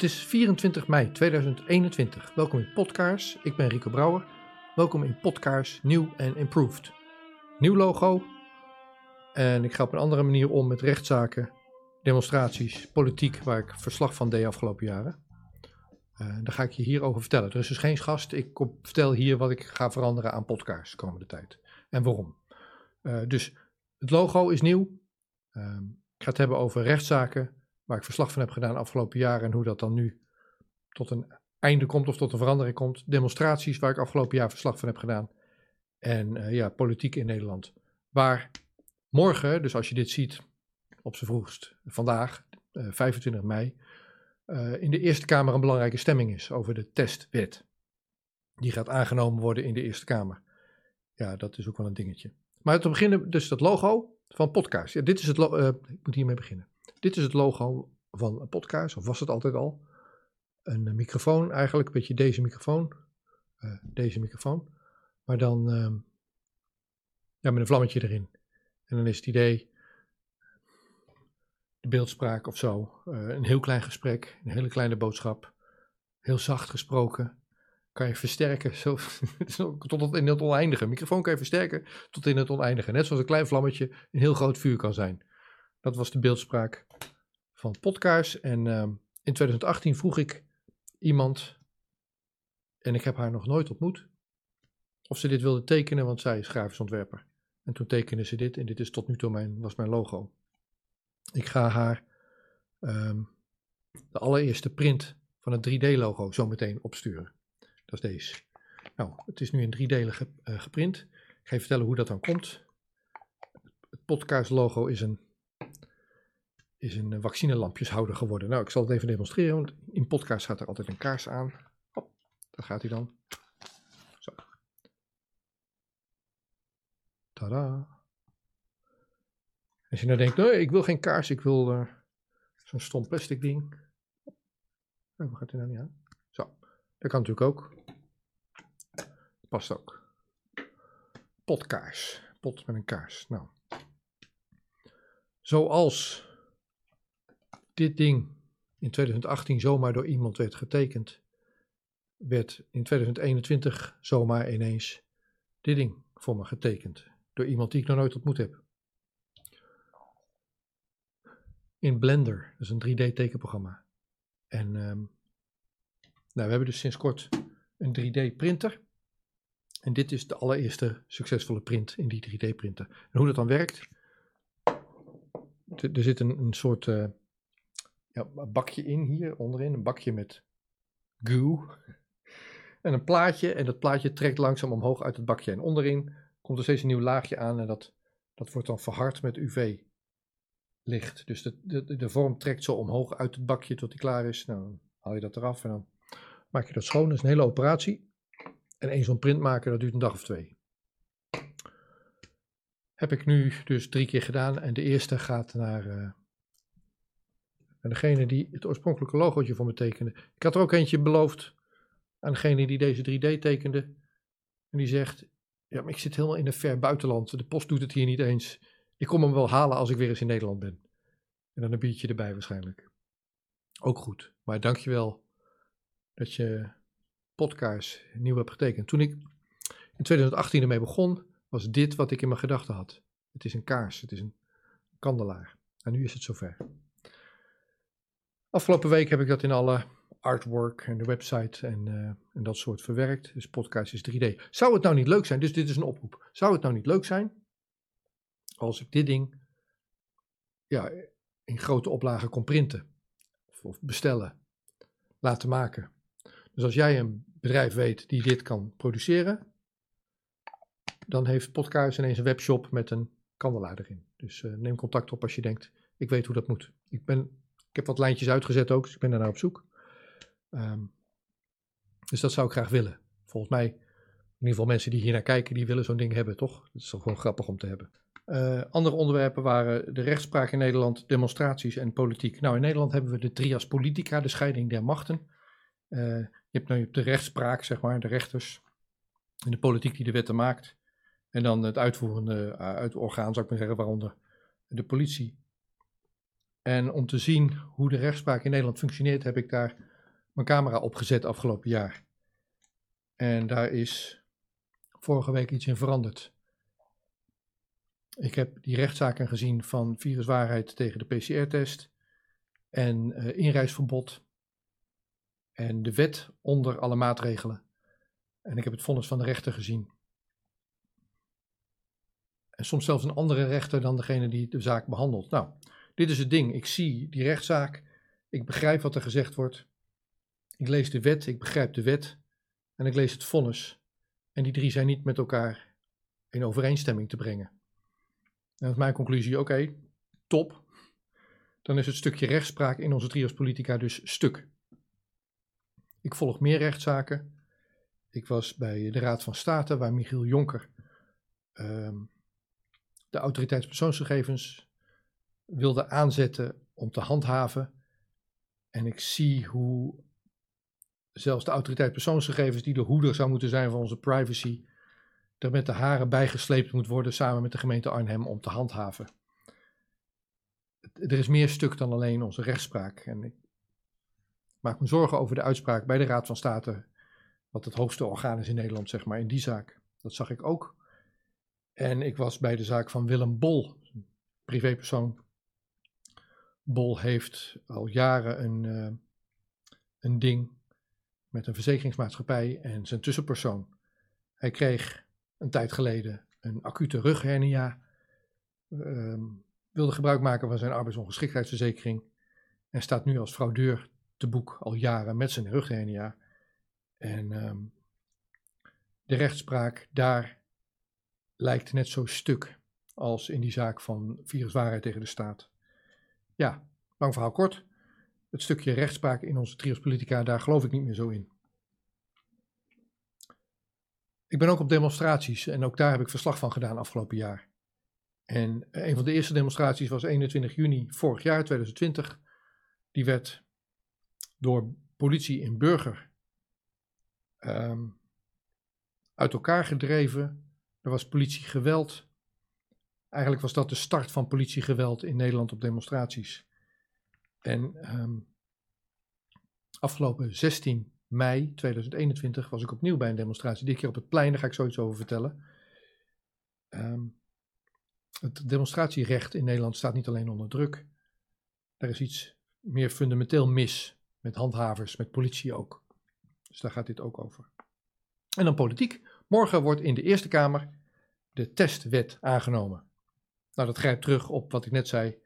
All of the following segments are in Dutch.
Het is 24 mei 2021. Welkom in Potkaars. Ik ben Rico Brouwer. Welkom in Potkaars Nieuw en Improved. Nieuw logo. En ik ga op een andere manier om met rechtszaken, demonstraties, politiek, waar ik verslag van deed afgelopen jaren. Daar ga ik je hier over vertellen. Er is dus geen gast. Ik vertel hier wat ik ga veranderen aan Potkaars de komende tijd. En waarom. Dus het logo is nieuw. Ik ga het hebben over rechtszaken, waar ik verslag van heb gedaan de afgelopen jaren en hoe dat dan nu tot een einde komt of tot een verandering komt. Demonstraties waar ik afgelopen jaar verslag van heb gedaan. En politiek in Nederland. Waar morgen, dus als je dit ziet op z'n vroegst, vandaag 25 mei, in de Eerste Kamer een belangrijke stemming is over de testwet. Die gaat aangenomen worden in de Eerste Kamer. Ja, dat is ook wel een dingetje. Maar te beginnen dus dat logo van Potkaars. Ja, dit is het ik moet hiermee beginnen. Dit is het logo van Potkaars, of was het altijd al. Een microfoon eigenlijk, een beetje deze microfoon. Maar dan met een vlammetje erin. En dan is het idee, de beeldspraak of zo, een heel klein gesprek, een hele kleine boodschap, heel zacht gesproken. Kan je versterken tot in het oneindige. Een microfoon kan je versterken tot in het oneindige. Net zoals een klein vlammetje een heel groot vuur kan zijn. Dat was de beeldspraak van Potkaars. En in 2018 vroeg ik iemand, en ik heb haar nog nooit ontmoet, of ze dit wilde tekenen, want zij is grafisch ontwerper. En toen tekende ze dit, en dit is tot nu toe was mijn logo. Ik ga haar de allereerste print van het 3D-logo zo meteen opsturen. Dat is deze. Nou, het is nu in 3 delen geprint. Ik ga je vertellen hoe dat dan komt. Het Potkaars-logo is een vaccinelampjeshouder geworden. Nou, ik zal het even demonstreren, want in Potkaars gaat er altijd een kaars aan. Hop, daar gaat hij dan. Zo. Tada. Als je nou denkt, nee, ik wil geen kaars, ik wil zo'n stom plastic ding. Waarom gaat hij nou niet aan? Zo, dat kan natuurlijk ook. Past ook. Potkaars. Pot met een kaars. Nou. Zoals dit ding in 2018 zomaar door iemand werd getekend, werd in 2021 zomaar ineens dit ding voor me getekend. Door iemand die ik nog nooit ontmoet heb. In Blender, dat is een 3D tekenprogramma. En we hebben dus sinds kort een 3D printer. En dit is de allereerste succesvolle print in die 3D printer. En hoe dat dan werkt, er zit een soort een bakje in hier onderin, een bakje met goo en een plaatje, en dat plaatje trekt langzaam omhoog uit het bakje, en onderin komt er steeds een nieuw laagje aan, en dat wordt dan verhard met UV-licht, dus de vorm trekt zo omhoog uit het bakje tot die klaar is. Nou, dan haal je dat eraf en dan maak je dat schoon. Dat is een hele operatie, en één zo'n print maken, dat duurt een dag of 2. Heb ik nu dus 3 keer gedaan, en de eerste gaat naar En degene die het oorspronkelijke logootje voor me tekende. Ik had er ook eentje beloofd aan degene die deze 3D tekende. En die zegt, ja, maar ik zit helemaal in een ver buitenland. De post doet het hier niet eens. Ik kom hem wel halen als ik weer eens in Nederland ben. En dan een biertje erbij waarschijnlijk. Ook goed. Maar dankjewel dat je Potkaars nieuw hebt getekend. Toen ik in 2018 ermee begon, was dit wat ik in mijn gedachten had. Het is een kaars. Het is een kandelaar. En nu is het zover. Afgelopen week heb ik dat in alle artwork en de website en dat soort verwerkt. Dus Potkaars is 3D. Zou het nou niet leuk zijn, dus dit is een oproep. Zou het nou niet leuk zijn als ik dit ding in grote oplagen kon printen? Of bestellen, laten maken. Dus als jij een bedrijf weet die dit kan produceren, dan heeft Potkaars ineens een webshop met een kandelaar erin. Dus neem contact op als je denkt, ik weet hoe dat moet. Ik heb wat lijntjes uitgezet ook, dus ik ben daarnaar op zoek. Dus dat zou ik graag willen. Volgens mij, in ieder geval mensen die hier naar kijken, die willen zo'n ding hebben, toch? Dat is toch gewoon grappig om te hebben. Andere onderwerpen waren de rechtspraak in Nederland, demonstraties en politiek. Nou, in Nederland hebben we de trias politica, de scheiding der machten. Je hebt nu de rechtspraak, zeg maar, de rechters. En de politiek die de wetten maakt. En dan het uitvoerende orgaan, zou ik maar zeggen, waaronder de politie. En om te zien hoe de rechtspraak in Nederland functioneert, heb ik daar mijn camera op gezet afgelopen jaar. En daar is vorige week iets in veranderd. Ik heb die rechtszaken gezien van viruswaarheid tegen de PCR-test en inreisverbod en de wet onder alle maatregelen. En ik heb het vonnis van de rechter gezien. En soms zelfs een andere rechter dan degene die de zaak behandelt. Nou, dit is het ding. Ik zie die rechtszaak. Ik begrijp wat er gezegd wordt. Ik lees de wet. Ik begrijp de wet. En ik lees het vonnis. En die drie zijn niet met elkaar in overeenstemming te brengen. En dat is mijn conclusie. Oké, top. Dan is het stukje rechtspraak in onze trias politica dus stuk. Ik volg meer rechtszaken. Ik was bij de Raad van State waar Michiel Jonker de autoriteit persoonsgegevens wilde aanzetten om te handhaven. En ik zie hoe zelfs de autoriteit persoonsgegevens, die de hoeder zou moeten zijn van onze privacy, er met de haren bijgesleept moet worden samen met de gemeente Arnhem om te handhaven. Er is meer stuk dan alleen onze rechtspraak. En ik maak me zorgen over de uitspraak bij de Raad van State, wat het hoogste orgaan is in Nederland, zeg maar, in die zaak. Dat zag ik ook. En ik was bij de zaak van Willem Bol, een privépersoon. Bol heeft al jaren een ding met een verzekeringsmaatschappij en zijn tussenpersoon. Hij kreeg een tijd geleden een acute rughernia, wilde gebruik maken van zijn arbeidsongeschiktheidsverzekering en staat nu als fraudeur te boek al jaren met zijn rughernia. En de rechtspraak daar lijkt net zo stuk als in die zaak van viruswaarheid tegen de staat. Ja, lang verhaal kort. Het stukje rechtspraak in onze trias politica, daar geloof ik niet meer zo in. Ik ben ook op demonstraties en ook daar heb ik verslag van gedaan afgelopen jaar. En een van de eerste demonstraties was 21 juni vorig jaar, 2020. Die werd door politie en burger uit elkaar gedreven. Er was politiegeweld. Eigenlijk was dat de start van politiegeweld in Nederland op demonstraties. En afgelopen 16 mei 2021 was ik opnieuw bij een demonstratie. Dit keer op het plein, daar ga ik zoiets over vertellen. Het demonstratierecht in Nederland staat niet alleen onder druk. Er is iets meer fundamenteel mis met handhavers, met politie ook. Dus daar gaat dit ook over. En dan politiek. Morgen wordt in de Eerste Kamer de testwet aangenomen. Nou, dat grijpt terug op wat ik net zei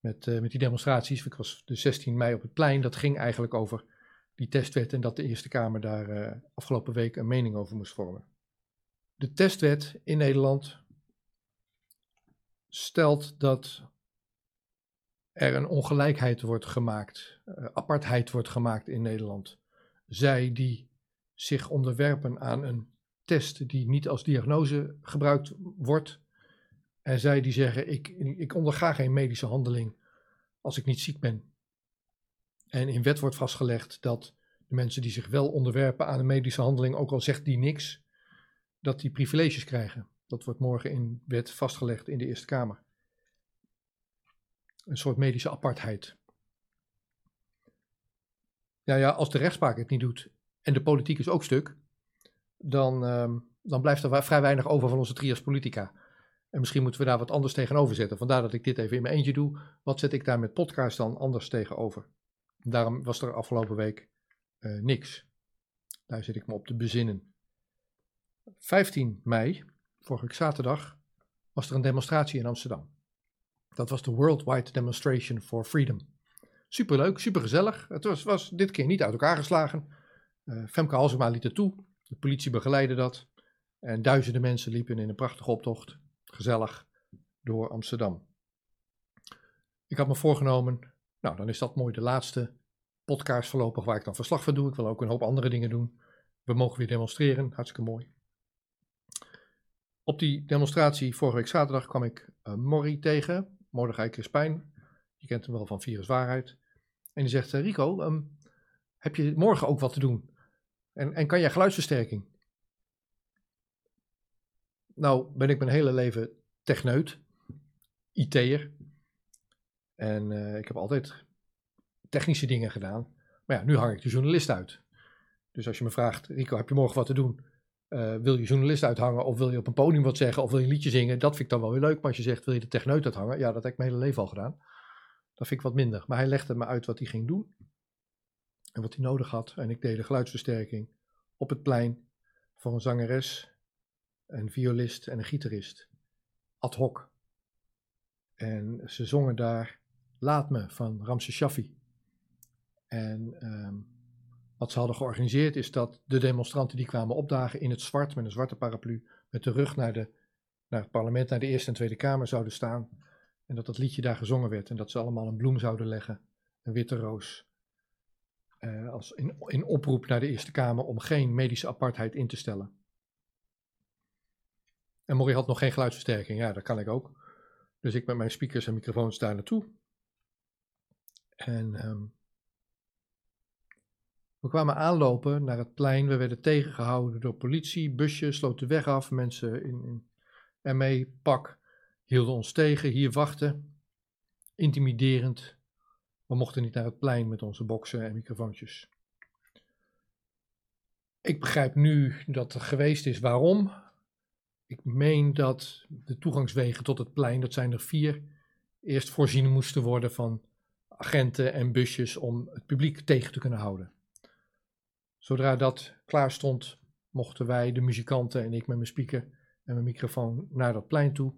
met die demonstraties. Ik was de 16 mei op het plein. Dat ging eigenlijk over die testwet en dat de Eerste Kamer daar afgelopen week een mening over moest vormen. De testwet in Nederland stelt dat er een ongelijkheid wordt gemaakt, apartheid wordt gemaakt in Nederland. Zij die zich onderwerpen aan een test die niet als diagnose gebruikt wordt. En zij die zeggen, ik onderga geen medische handeling als ik niet ziek ben. En in wet wordt vastgelegd dat de mensen die zich wel onderwerpen aan een medische handeling, ook al zegt die niks, dat die privileges krijgen. Dat wordt morgen in wet vastgelegd in de Eerste Kamer. Een soort medische apartheid. Ja, als de rechtspraak het niet doet en de politiek is ook stuk, dan blijft er vrij weinig over van onze trias politica. En misschien moeten we daar wat anders tegenover zetten. Vandaar dat ik dit even in mijn eentje doe. Wat zet ik daar met Potkaars dan anders tegenover? Daarom was er afgelopen week niks. Daar zit ik me op te bezinnen. 15 mei, vorige week zaterdag, was er een demonstratie in Amsterdam. Dat was de Worldwide Demonstration for Freedom. Superleuk, supergezellig. Het was dit keer niet uit elkaar geslagen. Femke Halsema liet het toe. De politie begeleidde dat en duizenden mensen liepen in een prachtige optocht, gezellig, door Amsterdam. Ik had me voorgenomen, nou dan is dat mooi de laatste podcast voorlopig waar ik dan verslag van doe. Ik wil ook een hoop andere dingen doen. We mogen weer demonstreren, hartstikke mooi. Op die demonstratie vorige week zaterdag kwam ik Morrie tegen, Mordechai Crispijn. Je kent hem wel van Viruswaarheid. En die zegt, Rico, heb je morgen ook wat te doen? En kan jij geluidsversterking? Nou ben ik mijn hele leven techneut, IT'er. En ik heb altijd technische dingen gedaan. Maar ja, nu hang ik de journalist uit. Dus als je me vraagt, Rico, heb je morgen wat te doen? Wil je journalist uithangen of wil je op een podium wat zeggen of wil je een liedje zingen? Dat vind ik dan wel weer leuk. Maar als je zegt, wil je de techneut uithangen? Ja, dat heb ik mijn hele leven al gedaan. Dat vind ik wat minder. Maar hij legde me uit wat hij ging doen. En wat hij nodig had. En ik deed de geluidsversterking op het plein voor een zangeres, een violist en een gitarist. Ad hoc. En ze zongen daar Laat Me van Ramses Shaffy. En wat ze hadden georganiseerd is dat de demonstranten die kwamen opdagen in het zwart, met een zwarte paraplu, met de rug naar het parlement, naar de Eerste en Tweede Kamer zouden staan. En dat dat liedje daar gezongen werd. En dat ze allemaal een bloem zouden leggen, een witte roos. Als in oproep naar de Eerste Kamer om geen medische apartheid in te stellen. En Morrie had nog geen geluidsversterking. Ja, dat kan ik ook. Dus ik met mijn speakers en microfoons daar naartoe. En we kwamen aanlopen naar het plein. We werden tegengehouden door politie, busjes, sloten de weg af. Mensen in ME, pak, hielden ons tegen. Hier wachten. Intimiderend. We mochten niet naar het plein met onze boksen en microfoontjes. Ik begrijp nu dat er geweest is waarom. Ik meen dat de toegangswegen tot het plein, dat zijn er 4, eerst voorzien moesten worden van agenten en busjes om het publiek tegen te kunnen houden. Zodra dat klaar stond, mochten wij, de muzikanten en ik met mijn speaker en mijn microfoon, naar dat plein toe.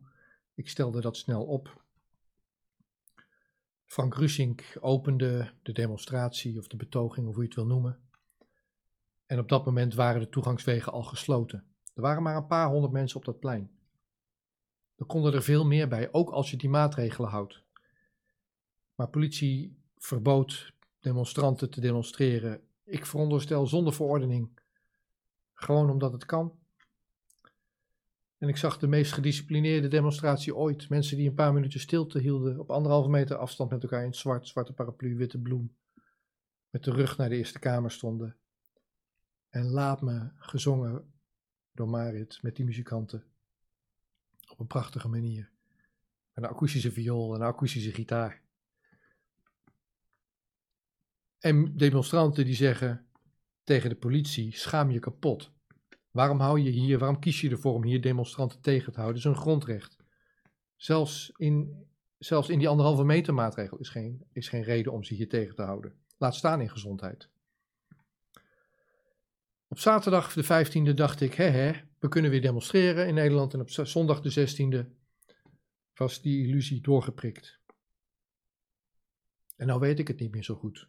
Ik stelde dat snel op. Frank Rusink opende de demonstratie of de betoging, of hoe je het wil noemen. En op dat moment waren de toegangswegen al gesloten. Er waren maar een paar honderd mensen op dat plein. Er konden er veel meer bij, ook als je die maatregelen houdt. Maar politie verbood demonstranten te demonstreren. Ik veronderstel zonder verordening, gewoon omdat het kan. En ik zag de meest gedisciplineerde demonstratie ooit. Mensen die een paar minuten stilte hielden op 1,5 meter afstand met elkaar in het zwart, zwarte paraplu, witte bloem. Met de rug naar de Eerste Kamer stonden. En Laat Me, gezongen door Marit met die muzikanten. Op een prachtige manier. Een akoestische viool en een akoestische gitaar. En demonstranten die zeggen tegen de politie, schaam je kapot. Waarom hou je hier, waarom kies je ervoor om hier demonstranten tegen te houden? Dat is een grondrecht. Zelfs in die 1,5 meter maatregel is geen reden om ze hier tegen te houden. Laat staan in gezondheid. Op zaterdag de 15e dacht ik, we kunnen weer demonstreren in Nederland. En op zondag de 16e was die illusie doorgeprikt. En nou weet ik het niet meer zo goed.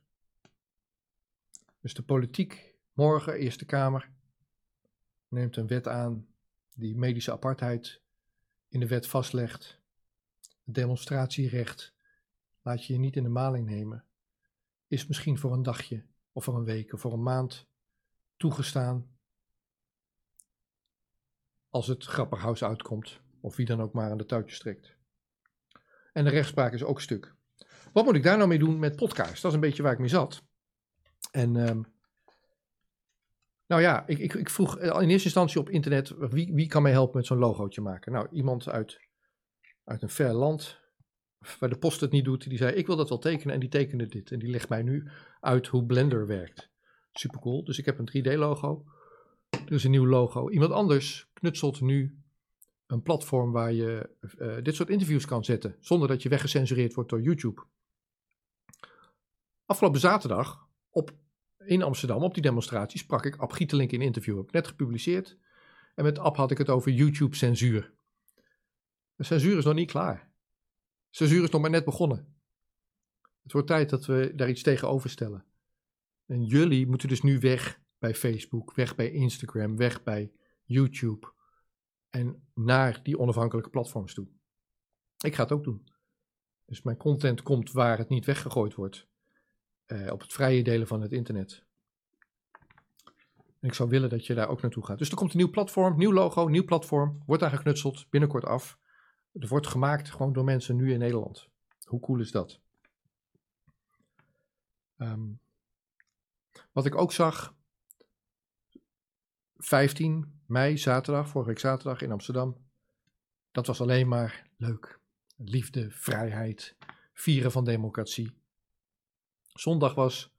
Dus de politiek, morgen Eerste Kamer, neemt een wet aan die medische apartheid in de wet vastlegt. Het demonstratierecht, laat je niet in de maling nemen, is misschien voor een dagje of voor een week of voor een maand toegestaan als het Grapperhaus uitkomt of wie dan ook maar aan de touwtjes trekt. En de rechtspraak is ook stuk. Wat moet ik daar nou mee doen met Potkaars? Dat is een beetje waar ik mee zat. En nou ja, ik vroeg in eerste instantie op internet, wie kan mij helpen met zo'n logootje maken? Nou, iemand uit een ver land, waar de post het niet doet, die zei, ik wil dat wel tekenen. En die tekende dit. En die legt mij nu uit hoe Blender werkt. Supercool. Dus ik heb een 3D-logo. Er is een nieuw logo. Iemand anders knutselt nu een platform waar je dit soort interviews kan zetten, zonder dat je weggecensureerd wordt door YouTube. Afgelopen zaterdag in Amsterdam, op die demonstratie, sprak ik Ab Gietelink in een interview. Heb ik net gepubliceerd. En met Ab had ik het over YouTube-censuur. De censuur is nog niet klaar. Censuur is nog maar net begonnen. Het wordt tijd dat we daar iets tegenover stellen. En jullie moeten dus nu weg bij Facebook, weg bij Instagram, weg bij YouTube. En naar die onafhankelijke platforms toe. Ik ga het ook doen. Dus mijn content komt waar het niet weggegooid wordt. Op het vrije delen van het internet. En ik zou willen dat je daar ook naartoe gaat. Dus er komt een nieuw platform, nieuw logo, nieuw platform. Wordt daar geknutseld, binnenkort af. Er wordt gemaakt gewoon door mensen nu in Nederland. Hoe cool is dat? Wat ik ook zag, 15 mei, zaterdag, vorige week zaterdag in Amsterdam. Dat was alleen maar leuk. Liefde, vrijheid, vieren van democratie. Zondag was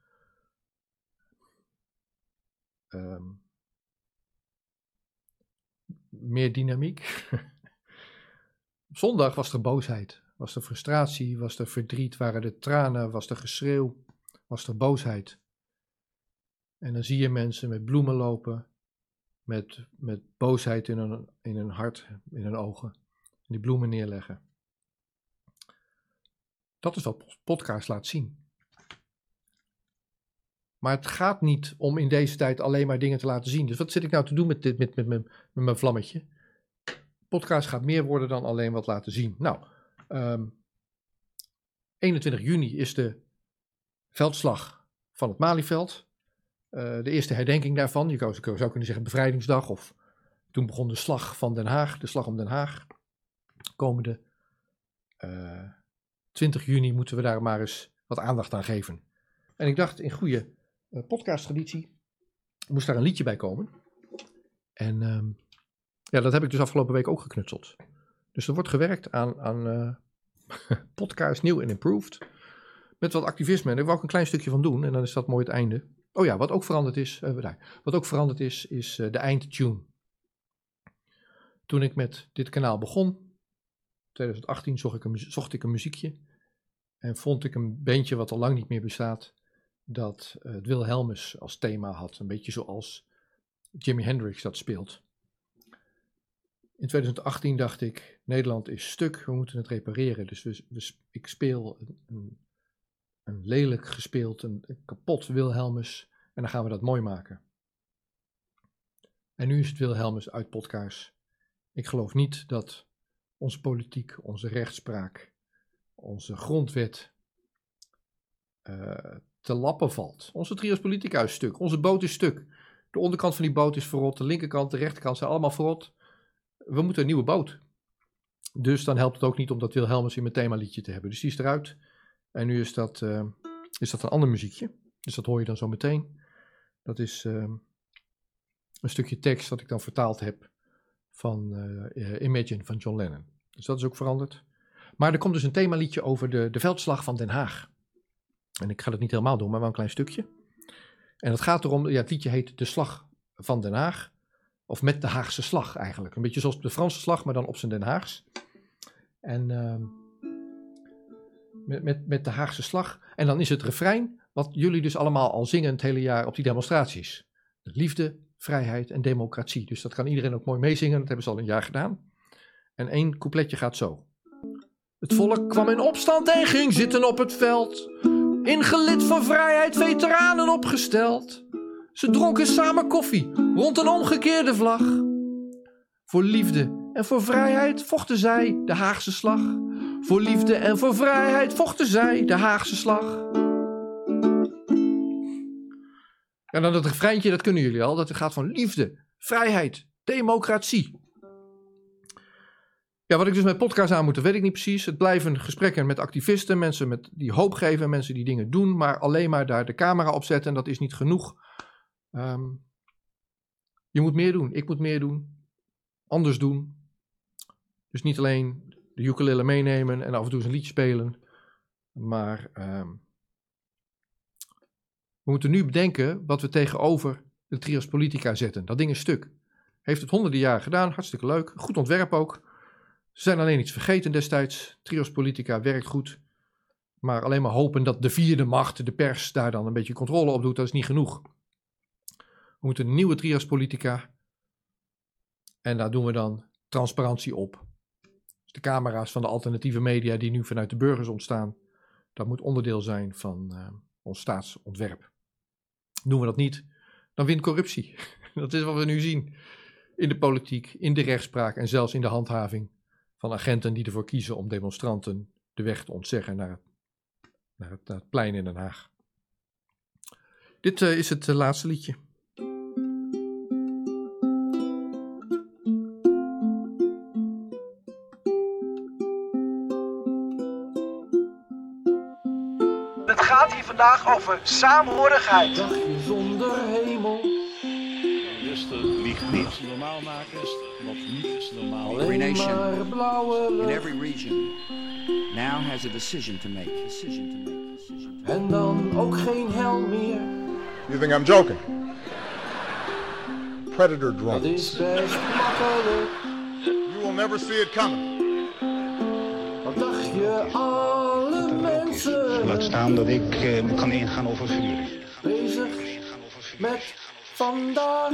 meer dynamiek. Zondag was er boosheid, was er frustratie, was er verdriet, waren er tranen, was er geschreeuw, was er boosheid. En dan zie je mensen met bloemen lopen, met boosheid in hun hart, in hun ogen, die bloemen neerleggen. Dat is wat Potkaars laat zien. Maar het gaat niet om in deze tijd alleen maar dingen te laten zien. Dus wat zit ik nou te doen met mijn vlammetje? Potkaars gaat meer worden dan alleen wat laten zien. Nou, 21 juni is de veldslag van het Malieveld. De eerste herdenking daarvan. Je zou kunnen zeggen bevrijdingsdag. Of toen begon de slag van Den Haag, de slag om Den Haag. Komende 20 juni moeten we daar maar eens wat aandacht aan geven. En ik dacht in goede podcasttraditie moest daar een liedje bij komen. En ja, dat heb ik dus afgelopen week ook geknutseld. Dus er wordt gewerkt aan podcast nieuw en improved. Met wat activisme. En daar wil ik een klein stukje van doen. En dan is dat mooi het einde. Oh ja, wat ook veranderd is, is de eindtune. Toen ik met dit kanaal begon, 2018, zocht ik een muziekje. En vond ik een bandje wat al lang niet meer bestaat, dat het Wilhelmus als thema had. Een beetje zoals Jimi Hendrix dat speelt. In 2018 dacht ik, Nederland is stuk, we moeten het repareren. Dus ik speel een lelijk gespeeld, een kapot Wilhelmus. En dan gaan we dat mooi maken. En nu is het Wilhelmus uit Potkaars. Ik geloof niet dat onze politiek, onze rechtspraak, onze grondwet te lappen valt. Onze trios politica is stuk. Onze boot is stuk. De onderkant van die boot is verrot. De linkerkant, de rechterkant zijn allemaal verrot. We moeten een nieuwe boot. Dus dan helpt het ook niet om dat Wilhelmus in mijn themaliedje te hebben. Dus die is eruit. En nu is dat een ander muziekje. Dus dat hoor je dan zo meteen. Dat is een stukje tekst dat ik dan vertaald heb van Imagine van John Lennon. Dus dat is ook veranderd. Maar er komt dus een themaliedje over de veldslag van Den Haag. En ik ga dat niet helemaal doen, maar wel een klein stukje. En het gaat erom, ja, het liedje heet De Slag van Den Haag. Of met de Haagse slag eigenlijk. Een beetje zoals de Franse slag, maar dan op zijn Den Haags. En met de Haagse slag. En dan is het refrein, wat jullie dus allemaal al zingen het hele jaar op die demonstraties. Liefde, vrijheid en democratie. Dus dat kan iedereen ook mooi meezingen, dat hebben ze al een jaar gedaan. En één coupletje gaat zo. Het volk kwam in opstand en ging zitten op het veld. Ingelid van vrijheid, veteranen opgesteld. Ze dronken samen koffie rond een omgekeerde vlag. Voor liefde en voor vrijheid vochten zij de Haagse slag. Voor liefde en voor vrijheid vochten zij de Haagse slag. En dan dat refreintje, dat kunnen jullie al. Dat gaat van liefde, vrijheid, democratie. Ja, wat ik dus met podcasts aan moet, dat weet ik niet precies. Het blijven gesprekken met activisten, mensen die hoop geven, mensen die dingen doen, maar alleen maar daar de camera op zetten en dat is niet genoeg. Je moet meer doen, ik moet meer doen, anders doen. Dus niet alleen de ukulele meenemen en af en toe eens een liedje spelen, maar we moeten nu bedenken wat we tegenover de trios politica zetten. Dat ding is stuk. Heeft het honderden jaren gedaan, hartstikke leuk, goed ontwerp ook. Ze zijn alleen iets vergeten destijds. Trios politica werkt goed. Maar alleen maar hopen dat de vierde macht, de pers, daar dan een beetje controle op doet. Dat is niet genoeg. We moeten een nieuwe trios politica. En daar doen we dan transparantie op. Dus de camera's van de alternatieve media die nu vanuit de burgers ontstaan. Dat moet onderdeel zijn van ons staatsontwerp. Doen we dat niet, dan wint corruptie. Dat is wat we nu zien. In de politiek, in de rechtspraak en zelfs in de handhaving. Van agenten die ervoor kiezen om demonstranten de weg te ontzeggen naar het plein in Den Haag. Dit is het laatste liedje. Het gaat hier vandaag over saamhorigheid. Dagje zonder hemel. Rustig, liegt niet. Normaal maken is wat niet normaal. Every nation, in every region, now has a decision to make. En dan ook geen hel meer. You think I'm joking? Predator drones. Dat is best makkelijk. You will never see it coming. Wat dacht je, alle mensen? Laat staan dat ik kan ingaan over vuur. Bezig met vandaag.